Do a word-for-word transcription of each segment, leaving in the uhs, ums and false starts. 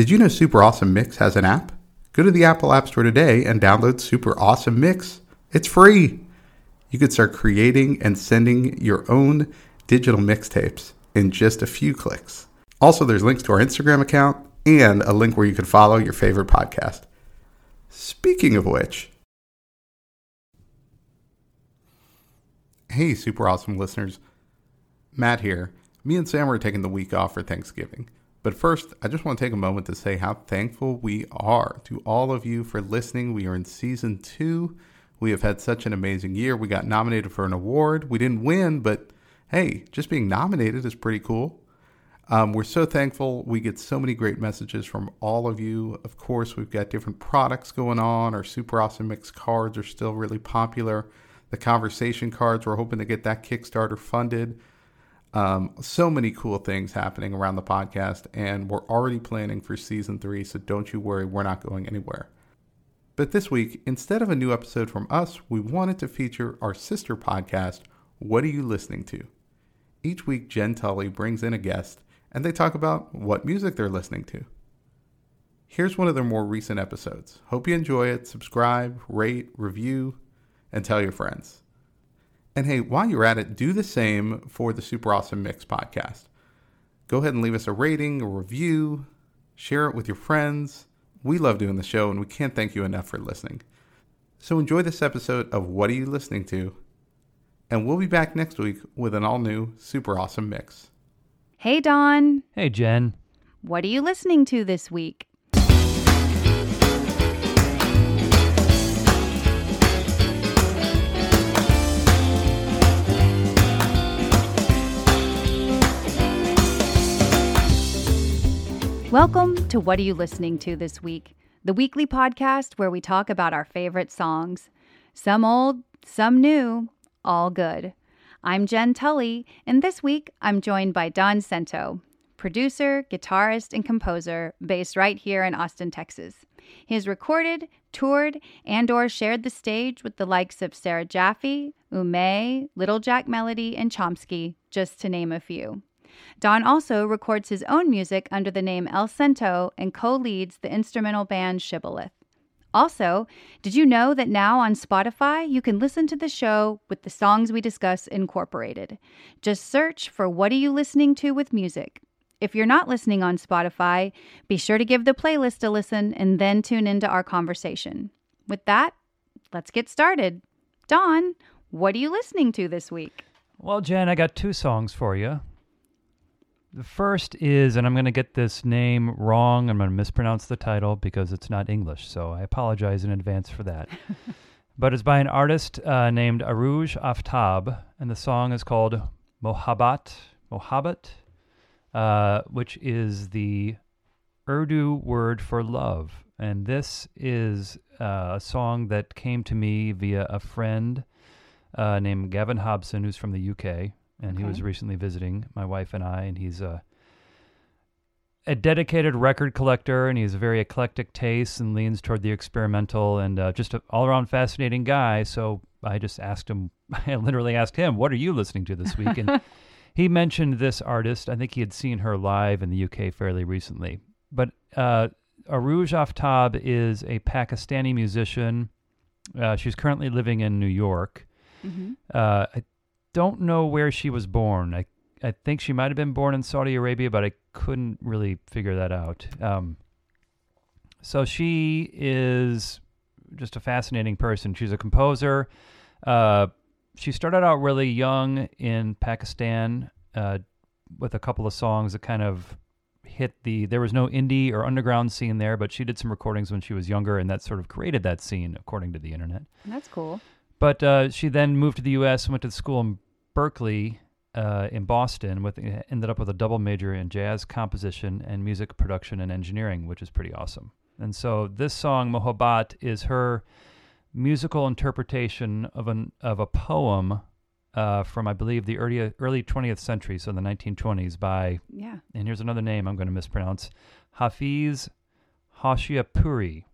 Did you know Super Awesome Mix has an app? Go to the Apple App Store today and download Super Awesome Mix. It's free. You could start creating and sending your own digital mixtapes in just a few clicks. Also, there's links to our Instagram account and a link where you can follow your favorite podcast. Speaking of which, hey, Super Awesome listeners, Matt here. Me and Sam are taking the week off for Thanksgiving. But first, I just want to take a moment to say how thankful we are to all of you for listening. We are in season two. We have had such an amazing year. We got nominated for an award. We didn't win, but hey, just being nominated is pretty cool. Um, we're so thankful. We get so many great messages from all of you. Of course, we've got different products going on. Our Super Awesome Mix cards are still really popular. The conversation cards, we're hoping to get that Kickstarter funded. Um, so many cool things happening around the podcast, and we're already planning for season three, so don't you worry, we're not going anywhere. But this week, instead of a new episode from us, we wanted to feature our sister podcast, What Are You Listening To? Each week, Jen Tully brings in a guest, and they talk about what music they're listening to. Here's one of their more recent episodes. Hope you enjoy it. Subscribe, rate, review, and tell your friends. And hey, while you're at it, do the same for the Super Awesome Mix podcast. Go ahead and leave us a rating, a review, share it with your friends. We love doing the show, and we can't thank you enough for listening. So enjoy this episode of What Are You Listening To? And we'll be back next week with an all-new Super Awesome Mix. Hey, Don. Hey, Jen. What are you listening to this week? Welcome to What Are You Listening To This Week, the weekly podcast where we talk about our favorite songs. Some old, some new, all good. I'm Jen Tully, and this week I'm joined by Don Cento, producer, guitarist, and composer based right here in Austin, Texas. He has recorded, toured, and or shared the stage with the likes of Sarah Jaffe, Ume, Little Jack Melody, and Chomsky, just to name a few. Don also records his own music under the name El Cento and co-leads the instrumental band Shibboleth. Also, did you know that now on Spotify, you can listen to the show with the songs we discuss incorporated? Just search for What Are You Listening To With Music. If you're not listening on Spotify, be sure to give the playlist a listen and then tune into our conversation. With that, let's get started. Don, what are you listening to this week? Well, Jen, I got two songs for you. The first is, and I'm going to get this name wrong, I'm going to mispronounce the title because it's not English, so I apologize in advance for that. But it's by an artist uh, named Arooj Aftab, and the song is called Mohabbat, Mohabbat, uh, which is the Urdu word for love. And this is uh, a song that came to me via a friend uh, named Gavin Hobson, who's from the U K. And okay. He was recently visiting my wife and I, and he's a, a dedicated record collector, and he has a very eclectic taste and leans toward the experimental, and uh, just an all-around fascinating guy. So I just asked him, I literally asked him, what are you listening to this week? And he mentioned this artist. I think he had seen her live in the U K fairly recently. But uh, Arooj Aftab is a Pakistani musician. Uh, she's currently living in New York. Mm-hmm. Uh, I don't know where she was born. I I think she might have been born in Saudi Arabia, but I couldn't really figure that out. Um, so she is just a fascinating person. She's a composer. Uh, she started out really young in Pakistan uh, with a couple of songs that kind of hit the... There was no indie or underground scene there, but she did some recordings when she was younger, and that sort of created that scene, according to the internet. That's cool. But uh, she then moved to the U S and went to school in Berkeley, uh, in Boston, with ended up with a double major in jazz composition and music production and engineering, which is pretty awesome. And so this song, Mohabbat, is her musical interpretation of an of a poem uh, from, I believe, the early, early twentieth century, so the nineteen twenties, by, yeah. And here's another name I'm going to mispronounce, Hafiz Hashiapuri,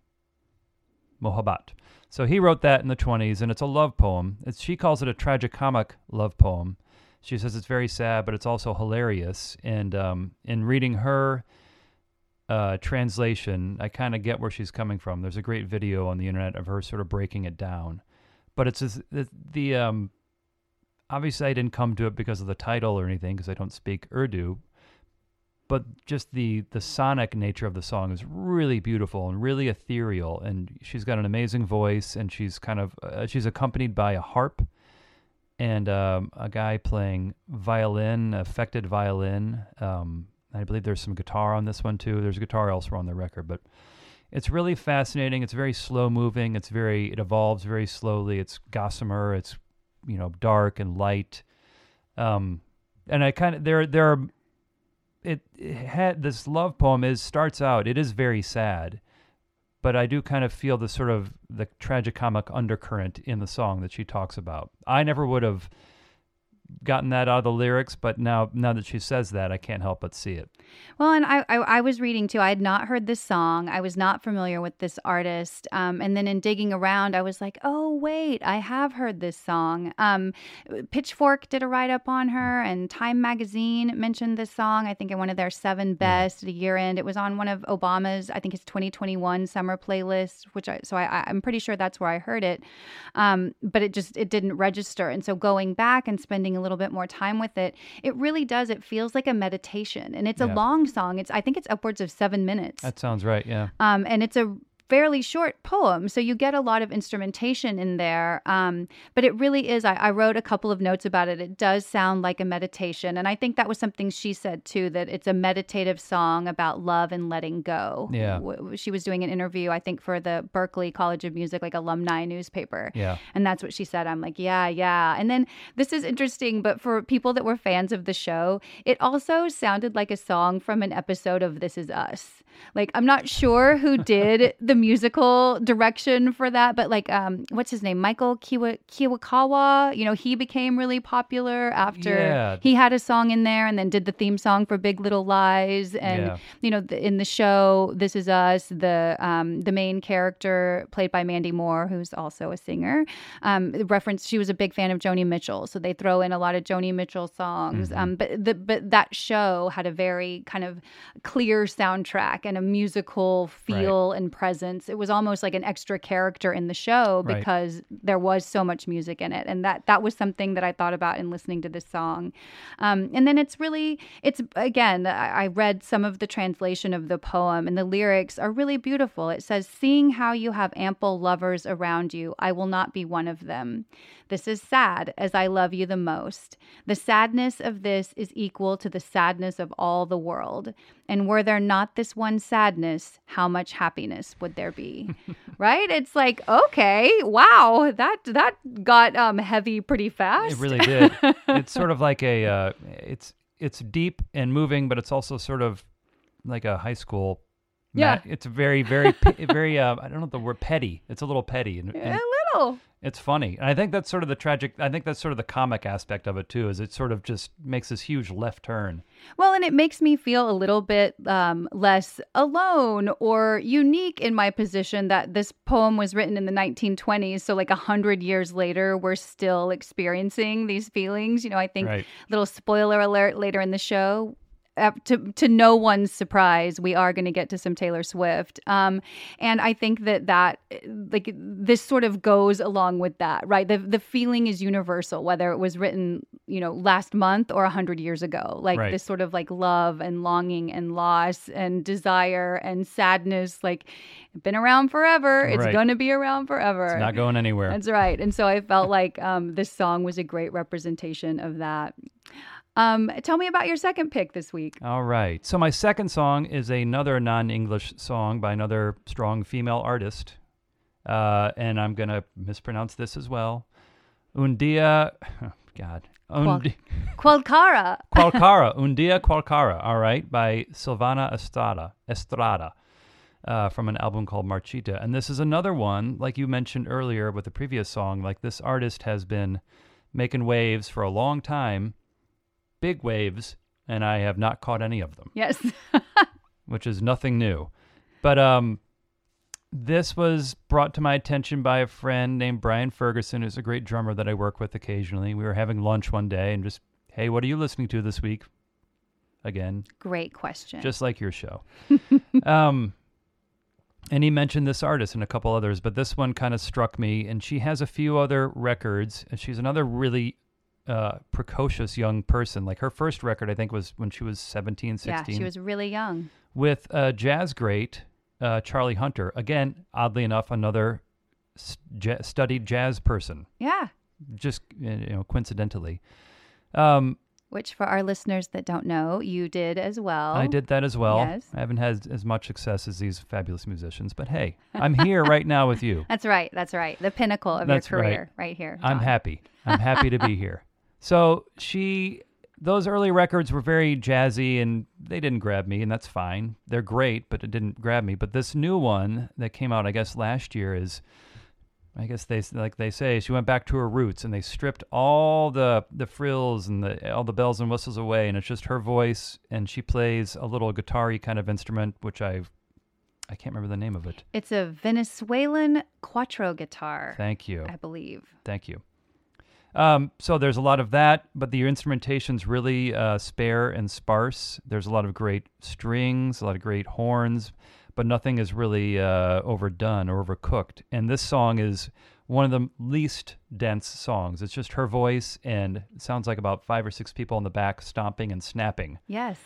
Mohabbat. So he wrote that in the twenties, and it's a love poem. It's, she calls it a tragicomic love poem. She says it's very sad, but it's also hilarious. And um, in reading her uh, translation, I kind of get where she's coming from. There's a great video on the internet of her sort of breaking it down. But it's just, the, the um, obviously I didn't come to it because of the title or anything, because I don't speak Urdu. But just the the sonic nature of the song is really beautiful and really ethereal. And she's got an amazing voice, and she's kind of uh, she's accompanied by a harp and um, a guy playing violin, affected violin. Um, I believe there's some guitar on this one too. There's guitar elsewhere on the record, but it's really fascinating. It's very slow moving. It's very it evolves very slowly. It's gossamer. It's you know dark and light. Um, and I kind of there there are. It, it had this love poem is starts out, it is very sad, but I do kind of feel the sort of the tragicomic undercurrent in the song that she talks about. I never would have gotten that out of the lyrics, but now now that she says that, I can't help but see it. Well, and I I, I was reading too. I had not heard this song. I was not familiar with this artist. Um, and then in digging around, I was like, oh wait, I have heard this song. Um, Pitchfork did a write-up on her, and Time Magazine mentioned this song, I think in one of their seven best at a year end. It was on one of Obama's, I think his twenty twenty-one summer playlist, which I, so I, I'm pretty sure that's where I heard it. Um, but it just, it didn't register. And so going back and spending a little bit more time with it, it really does. It feels like a meditation, and it's yeah. a long song. It's I think it's upwards of seven minutes. That sounds right, yeah. Um, and it's a fairly short poem, so you get a lot of instrumentation in there. Um, but it really is. I, I wrote a couple of notes about it. It does sound like a meditation, and I think that was something she said too. That it's a meditative song about love and letting go. Yeah, w- she was doing an interview, I think, for the Berklee College of Music, like alumni newspaper. Yeah, and that's what she said. I'm like, yeah, yeah. And then this is interesting, but for people that were fans of the show, it also sounded like a song from an episode of This Is Us. Like, I'm not sure who did the musical direction for that, but like, um, what's his name? Michael Kiwa- Kiwakawa. You know, he became really popular after yeah. he had a song in there, and then did the theme song for Big Little Lies. And yeah. you know, the, in the show This Is Us, the um, the main character played by Mandy Moore, who's also a singer, um, reference she was a big fan of Joni Mitchell, so they throw in a lot of Joni Mitchell songs. Mm-hmm. Um, but the, but that show had a very kind of clear soundtrack and a musical feel right. and presence. It was almost like an extra character in the show because right. there was so much music in it. And that that was something that I thought about in listening to this song. Um, and then it's really, it's again, I, I read some of the translation of the poem, and the lyrics are really beautiful. It says, "Seeing how you have ample lovers around you, I will not be one of them. This is sad, as I love you the most. The sadness of this is equal to the sadness of all the world. And were there not this one sadness, how much happiness would there be?" Right? It's like, okay, wow, that that got um, heavy pretty fast. It really did. It's sort of like a, uh, it's it's deep and moving, but it's also sort of like a high school. Yeah, ma- it's very, very, very. Uh, I don't know the word petty. It's a little petty. And, and- a little. It's funny. And I think that's sort of the tragic, I think that's sort of the comic aspect of it too, is it sort of just makes this huge left turn. Well, and it makes me feel a little bit um, less alone or unique in my position that this poem was written in the nineteen twenties. So like a hundred years later, we're still experiencing these feelings. You know, I think right. little spoiler alert later in the show, Uh, to to no one's surprise, we are going to get to some Taylor Swift. Um, and I think that that like this sort of goes along with that, right? The the feeling is universal, whether it was written, you know, last month or a hundred years ago. Like right. this sort of like love and longing and loss and desire and sadness, like been around forever. It's right. going to be around forever. It's not going anywhere. That's right. And so I felt like um, this song was a great representation of that. Um, tell me about your second pick this week. All right. So my second song is another non-English song by another strong female artist. Uh, and I'm going to mispronounce this as well. Undia, oh God. Und- Qual- Qualcara. Qualcara. Undia Qualcara. All right. By Silvana Estrada, Estrada uh, from an album called Marchita. And this is another one, like you mentioned earlier with the previous song, like this artist has been making waves for a long time. Big waves, and I have not caught any of them. Yes. Which is nothing new. But um, this was brought to my attention by a friend named Brian Ferguson, who's a great drummer that I work with occasionally. We were having lunch one day and just, hey, what are you listening to this week? Again. Great question. Just like your show. Um, and he mentioned this artist and a couple others, but this one kind of struck me. And she has a few other records, and she's another really uh, precocious young person. Like her first record, I think, was when she was seventeen, sixteen. Yeah, she was really young. With uh, jazz great uh, Charlie Hunter. Again, oddly enough, another j- studied jazz person. Yeah. Just, you know, coincidentally. Um, Which, for our listeners that don't know, you did as well. I did that as well. Yes. I haven't had as much success as these fabulous musicians, but hey, I'm here right now with you. That's right. That's right. The pinnacle of that's your career right, right here. I'm John. happy. I'm happy to be here. So she, those early records were very jazzy, and they didn't grab me, and that's fine. They're great, but it didn't grab me. But this new one that came out, I guess, last year is... I guess they like they say she went back to her roots, and they stripped all the the frills and the, all the bells and whistles away, and it's just her voice, and she plays a little guitar-y kind of instrument, which I I can't remember the name of it. It's a Venezuelan cuatro guitar. Thank you. I believe. Thank you. Um, so there's a lot of that, but the instrumentation's really uh, spare and sparse. There's a lot of great strings, a lot of great horns, but nothing is really uh, overdone or overcooked. And this song is one of the least dense songs. It's just her voice, and it sounds like about five or six people in the back stomping and snapping. Yes.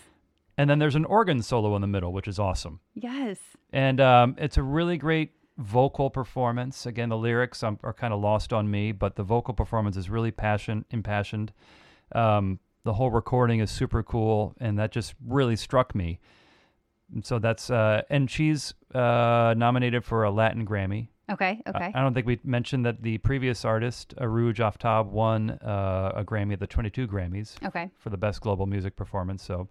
And then there's an organ solo in the middle, which is awesome. Yes. And um, it's a really great vocal performance. Again, the lyrics are, are kind of lost on me, but the vocal performance is really passion, impassioned. Um, the whole recording is super cool, and that just really struck me. So that's, uh, and she's uh, nominated for a Latin Grammy. Okay, okay. I, I don't think we mentioned that the previous artist, Arooj Aftab, won uh, a Grammy at the twenty-two Grammys. Okay. For the best global music performance. So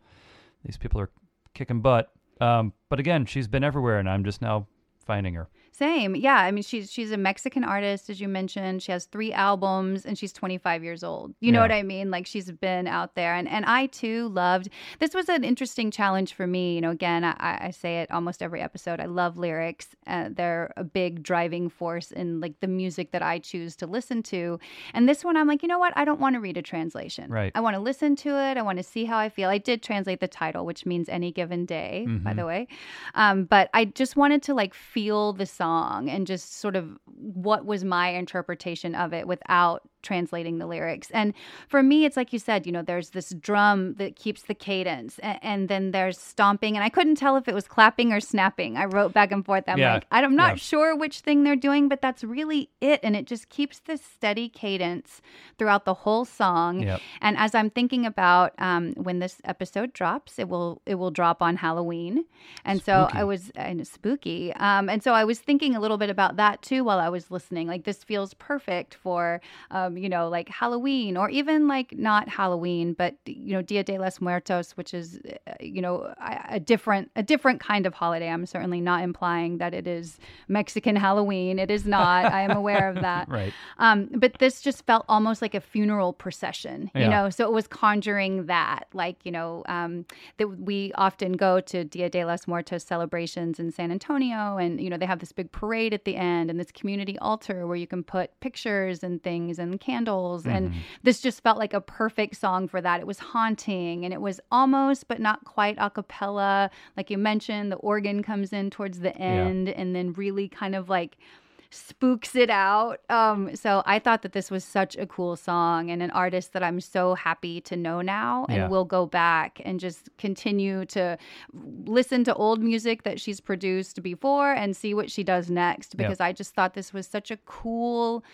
these people are kicking butt. Um, but again, she's been everywhere, and I'm just now finding her. Same, yeah. I mean, she's she's a Mexican artist, as you mentioned. She has three albums, and she's twenty-five years old. You know yeah. what I mean? Like, she's been out there. And, and I, too, loved... This was an interesting challenge for me. You know, again, I, I say it almost every episode. I love lyrics. Uh, they're a big driving force in, like, the music that I choose to listen to. And this one, I'm like, you know what? I don't want to read a translation. Right. I want to listen to it. I want to see how I feel. I did translate the title, which means Any Given Day, mm-hmm. by the way. Um, but I just wanted to, like, feel the song. And just sort of what was my interpretation of it without translating the lyrics. And for me, it's like you said, you know, there's this drum that keeps the cadence, and, and then there's stomping. And I couldn't tell if it was clapping or snapping. I wrote back and forth. I'm yeah. like, I'm not yeah. sure which thing they're doing, but that's really it. And it just keeps this steady cadence throughout the whole song. Yep. And as I'm thinking about um, when this episode drops, it will it will drop on Halloween. And spooky. so I was and spooky. Um, and so I was thinking a little bit about that too while I was listening. Like, this feels perfect for um, you know, like Halloween, or even like not Halloween, but, you know, Dia de los Muertos, which is, you know, a different a different kind of holiday. I'm certainly not implying that it is Mexican Halloween. It is not. I am aware of that. Right. Um, but this just felt almost like a funeral procession, you yeah. know, so it was conjuring that, like, you know, um, that we often go to Dia de los Muertos celebrations in San Antonio, and, you know, they have this big parade at the end and this community altar where you can put pictures and things and candles, mm-hmm. and this just felt like a perfect song for that. It was haunting, and it was almost but not quite a cappella. Like you mentioned, the organ comes in towards the end, yeah. and then really kind of like spooks it out. Um, so I thought that this was such a cool song, and an artist that I'm so happy to know now, and yeah. will go back and just continue to listen to old music that she's produced before and see what she does next, because yeah. I just thought this was such a cool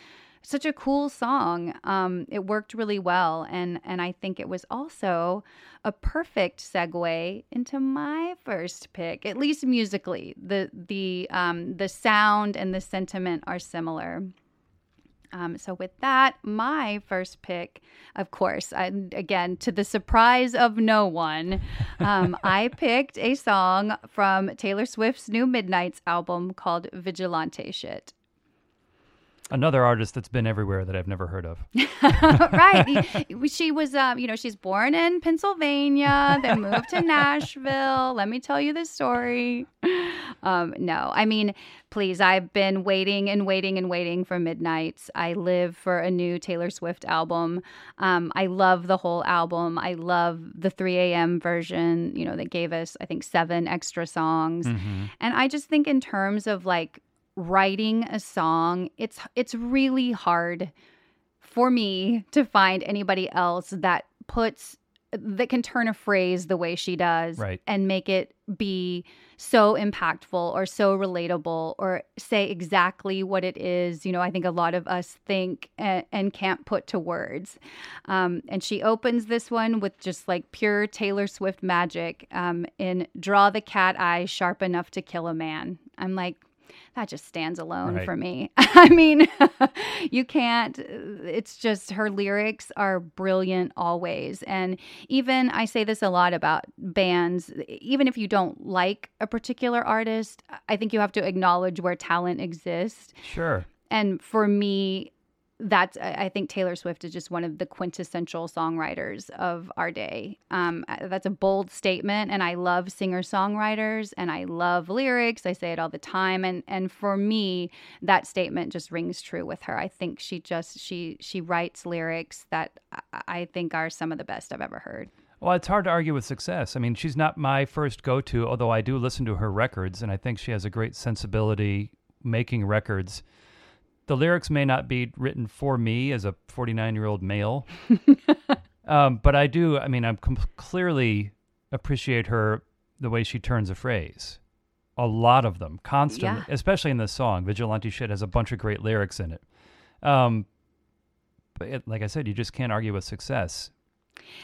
Such a cool song. Um, it worked really well, and and I think it was also a perfect segue into my first pick, at least musically. The the um, the sound and the sentiment are similar. Um, so with that, my first pick, of course, I, again, to the surprise of no one, um, I picked a song from Taylor Swift's new Midnights album called Vigilante Shit. Another artist that's been everywhere that I've never heard of. Right. She was, um, you know, she's born in Pennsylvania, then moved to Nashville. Let me tell you the story. Um, no, I mean, please, I've been waiting and waiting and waiting for Midnights. I live for a new Taylor Swift album. Um, I love the whole album. I love the three a.m. version, you know, that gave us, I think, seven extra songs. Mm-hmm. And I just think in terms of like, writing a song, it's it's really hard for me to find anybody else that puts that can turn a phrase the way she does, right, and make it be so impactful or so relatable or say exactly what it is, you know, I think a lot of us think and, and can't put to words. Um, and she opens this one with just like pure Taylor Swift magic um, in Draw the Cat Eye Sharp Enough to Kill a Man. I'm like, that just stands alone, right, for me. I mean, you can't, it's just her lyrics are brilliant always. And even, I say this a lot about bands, even if you don't like a particular artist, I think you have to acknowledge where talent exists. Sure. And for me, that's, I think Taylor Swift is just one of the quintessential songwriters of our day. Um, that's a bold statement, and I love singer-songwriters, and I love lyrics. I say it all the time, and and for me, that statement just rings true with her. I think she just she she writes lyrics that I think are some of the best I've ever heard. Well, it's hard to argue with success. I mean, she's not my first go-to, although I do listen to her records, and I think she has a great sensibility making records. The lyrics may not be written for me as a forty-nine-year-old male, um, but I do, I mean, I com- clearly appreciate her, the way she turns a phrase. A lot of them, constantly, yeah, especially in this song. Vigilante Shit has a bunch of great lyrics in it. Um, but it, like I said, you just can't argue with success.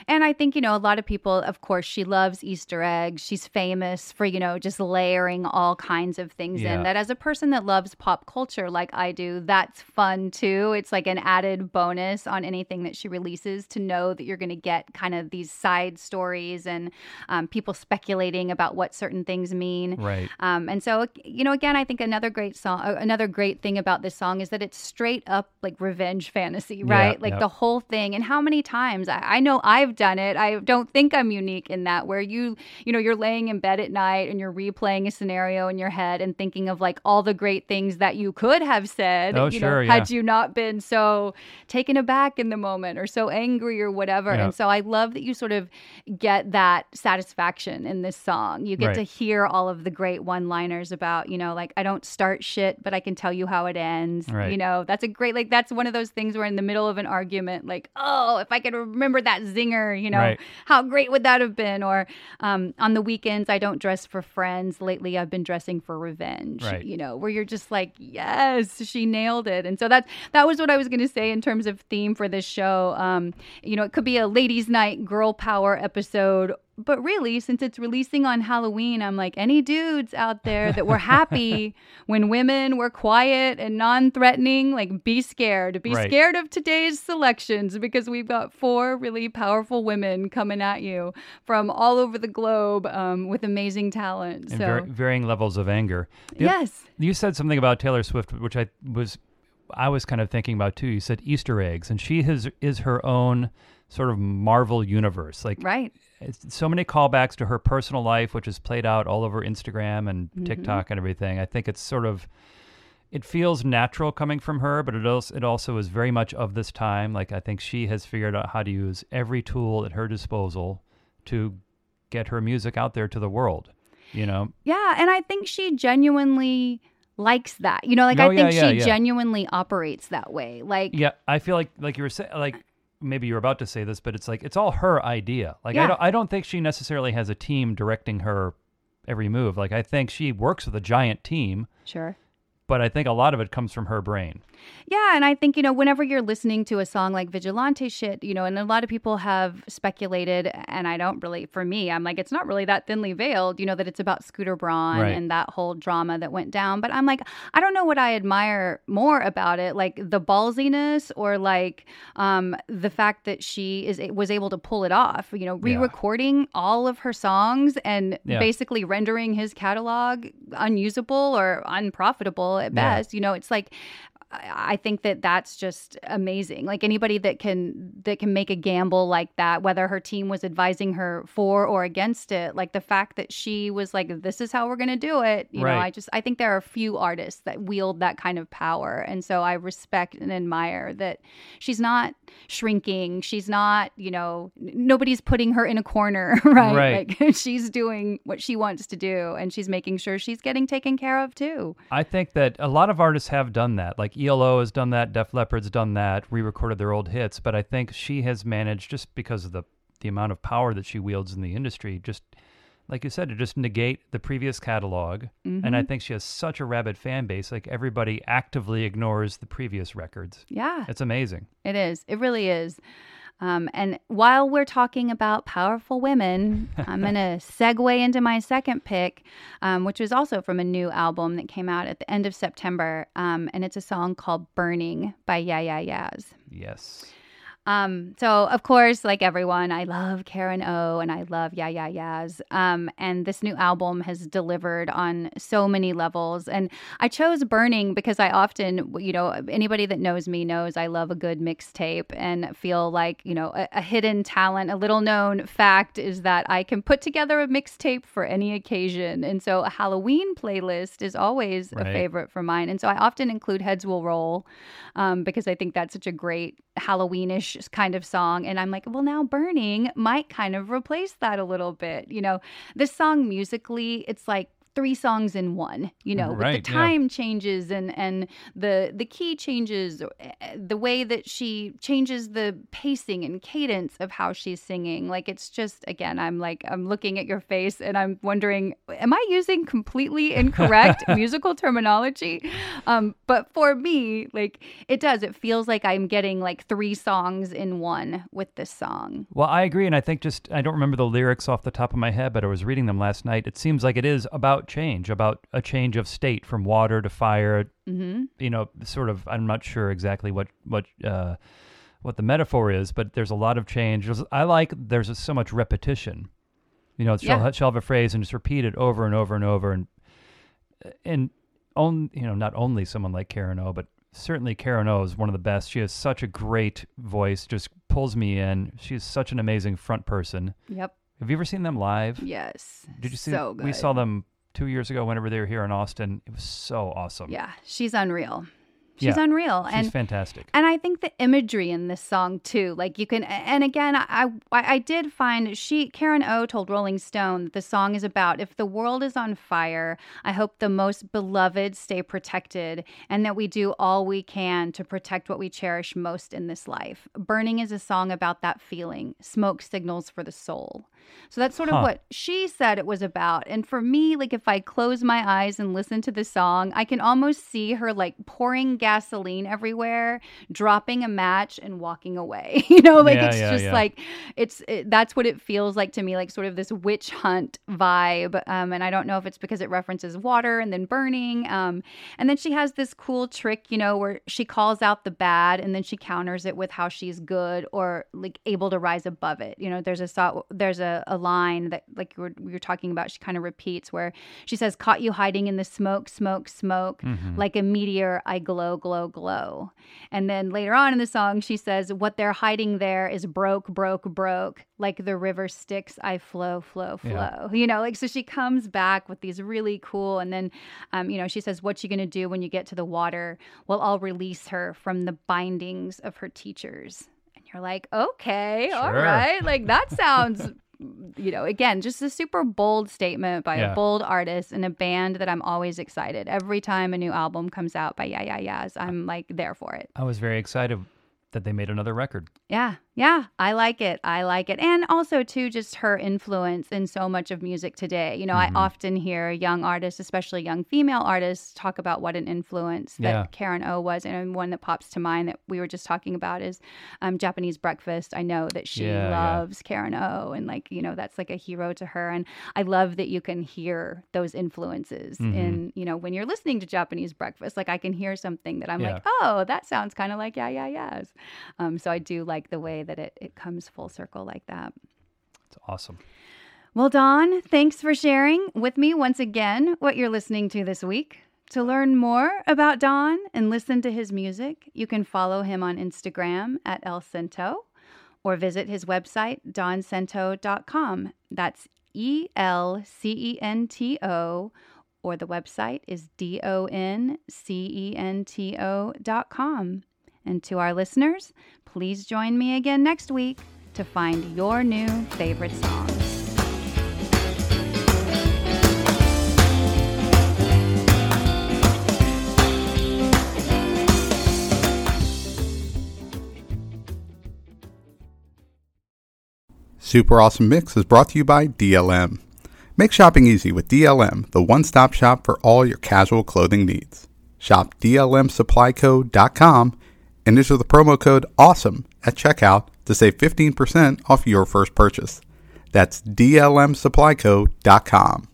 And I think, you know, a lot of people, of course, she loves Easter eggs. She's famous for, you know, just layering all kinds of things, yeah, in that. As a person that loves pop culture like I do, that's fun, too. It's like an added bonus on anything that she releases to know that you're going to get kind of these side stories and um, people speculating about what certain things mean. Right. Um, and so, you know, again, I think another great song, another great thing about this song is that it's straight up like revenge fantasy, right? Yeah, like, yeah, the whole thing. And how many times I, I know I've done it. I don't think I'm unique in that, where you, you know, you're laying in bed at night and you're replaying a scenario in your head and thinking of like all the great things that you could have said, oh, you sure, know, yeah, had you not been so taken aback in the moment or so angry or whatever. Yeah. And so I love that you sort of get that satisfaction in this song. You get, right, to hear all of the great one-liners about, you know, like, I don't start shit, but I can tell you how it ends. Right. You know, that's a great, like, that's one of those things where in the middle of an argument, like, oh, if I could remember that zinger, you know, right, how great would that have been? Or um, on the weekends, I don't dress for friends. Lately, I've been dressing for revenge, right, you know, where you're just like, yes, she nailed it. And so that, that was what I was going to say in terms of theme for this show. Um, you know, it could be a ladies' night girl power episode. But really, since it's releasing on Halloween, I'm like, any dudes out there that were happy when women were quiet and non-threatening, like, be scared. Be, right, scared of today's selections, because we've got four really powerful women coming at you from all over the globe um, with amazing talent. And so, var- varying levels of anger. The, yes. You said something about Taylor Swift, which I was I was kind of thinking about, too. You said Easter eggs, and she has, is her own sort of Marvel universe. Like, right, it's so many callbacks to her personal life, which is played out all over Instagram and TikTok, mm-hmm, and everything. I think it's sort of, it feels natural coming from her, but it also, it also is very much of this time. Like, I think she has figured out how to use every tool at her disposal to get her music out there to the world, you know? Yeah, and I think she genuinely likes that. You know, like, oh, I yeah, think yeah, she yeah. genuinely operates that way. Like, yeah, I feel like, like you were saying, like, maybe you're about to say this, but it's like, it's all her idea. Like, yeah. I don't, I don't think she necessarily has a team directing her every move. Like, I think she works with a giant team. Sure. But I think a lot of it comes from her brain. Yeah, and I think, you know, whenever you're listening to a song like Vigilante Shit, you know, and a lot of people have speculated, and I don't really, for me, I'm like, it's not really that thinly veiled, you know, that it's about Scooter Braun, right, and that whole drama that went down. But I'm like, I don't know what I admire more about it, like the ballsiness or like um, the fact that she is was able to pull it off, you know, re-recording yeah. all of her songs and yeah. basically rendering his catalog unusable or unprofitable at best, yeah. you know, it's like I think that that's just amazing. Like anybody that can that can make a gamble like that, whether her team was advising her for or against it, like the fact that she was like, this is how we're going to do it. You right. know, I just I think there are few artists that wield that kind of power. And so I respect and admire that she's not shrinking. She's not, you know, nobody's putting her in a corner. Right. right. Like she's doing what she wants to do and she's making sure she's getting taken care of, too. I think that a lot of artists have done that. Like E L O has done that, Def Leppard's done that, re-recorded their old hits, but I think she has managed, just because of the, the amount of power that she wields in the industry, just, like you said, to just negate the previous catalog, mm-hmm. and I think she has such a rabid fan base, like everybody actively ignores the previous records. Yeah. It's amazing. It is. It really is. Um, and while we're talking about powerful women, I'm going to segue into my second pick, um, which was also from a new album that came out at the end of September. Um, and it's a song called Burning by Yeah Yeah Yeahs. Yes. Um, so, of course, like everyone, I love Karen O and I love Yeah Yeah Yeahs. Um, and this new album has delivered on so many levels. And I chose Burning because I often, you know, anybody that knows me knows I love a good mixtape and feel like, you know, a, a hidden talent, a little known fact is that I can put together a mixtape for any occasion. And so a Halloween playlist is always right. a favorite for mine. And so I often include Heads Will Roll um, because I think that's such a great Halloweenish kind of song. And I'm like, well, now Burning might kind of replace that a little bit. You know, this song musically, it's like three songs in one, you know, right, with the time yeah. changes and, and the, the key changes, the way that she changes the pacing and cadence of how she's singing. Like, it's just, again, I'm like, I'm looking at your face and I'm wondering, am I using completely incorrect musical terminology? Um, but for me, like, it does, it feels like I'm getting like three songs in one with this song. Well, I agree. And I think just, I don't remember the lyrics off the top of my head, but I was reading them last night. It seems like it is about change, about a change of state from water to fire, mm-hmm. you know, sort of, I'm not sure exactly what, what, uh, what the metaphor is, but there's a lot of change. There's, I like, there's a, so much repetition, you know, yeah. she'll, she'll have a phrase and just repeat it over and over and over. And, and on, you know, not only someone like Karen O, but certainly Karen O is one of the best. She has such a great voice, just pulls me in. She's such an amazing front person. Yep. Have you ever seen them live? Yes. Did you see? So good. We saw them two years ago, whenever they were here in Austin. It was so awesome. Yeah, she's unreal. She's yeah, unreal. She's and, fantastic. And I think the imagery in this song, too, like you can, and again, I I, I did find, she, Karen O told Rolling Stone that the song is about, if the world is on fire, I hope the most beloved stay protected and that we do all we can to protect what we cherish most in this life. Burning is a song about that feeling. Smoke signals for the soul. So that's sort of huh. what she said it was about. And for me, like if I close my eyes and listen to the song, I can almost see her like pouring gasoline everywhere, dropping a match and walking away. You know, like yeah, it's yeah, just yeah. like it's it, that's what it feels like to me, like sort of this witch hunt vibe. Um, and I don't know if it's because it references water and then burning. Um, and then she has this cool trick, you know, where she calls out the bad and then she counters it with how she's good or like able to rise above it. You know, there's a there's a A line that, like you were, we were talking about, she kind of repeats where she says, "Caught you hiding in the smoke, smoke, smoke, mm-hmm. like a meteor, I glow, glow, glow." And then later on in the song, she says, "What they're hiding there is broke, broke, broke, like the river Styx, I flow, flow, flow." Yeah. You know, like so she comes back with these really cool. And then, um, you know, she says, "What you gonna do when you get to the water? Well, I'll release her from the bindings of her teachers." And you're like, "Okay, sure. all right, like that sounds." You know, again, just a super bold statement by yeah. a bold artist and a band that I'm always excited. Every time a new album comes out by Yeah Yeah Yeahs, I'm like there for it. I was very excited that they made another record. Yeah. Yeah. I like it. I like it. And also, too, just her influence in so much of music today. You know, mm-hmm. I often hear young artists, especially young female artists, talk about what an influence that yeah. Karen O was. And one that pops to mind that we were just talking about is um, Japanese Breakfast. I know that she yeah, loves yeah. Karen O. And, like, you know, that's like a hero to her. And I love that you can hear those influences mm-hmm. in, you know, when you're listening to Japanese Breakfast. Like, I can hear something that I'm yeah. like, oh, that sounds kind of like Yeah Yeah Yeahs. Um, so I do like the way that it, it comes full circle like that. It's awesome. Well, Dawn, thanks for sharing with me once again what you're listening to this week. To learn more about Don and listen to his music, you can follow him on Instagram at El Cento or visit his website, don cento dot com. That's E L C E N T O, or the website is D O N C E N T O dot com. And to our listeners, please join me again next week to find your new favorite song. Super Awesome Mix is brought to you by D L M. Make shopping easy with D L M, the one-stop shop for all your casual clothing needs. Shop D L M supply co dot com and enter the promo code AWESOME at checkout to save fifteen percent off your first purchase. That's D L M supply co dot com.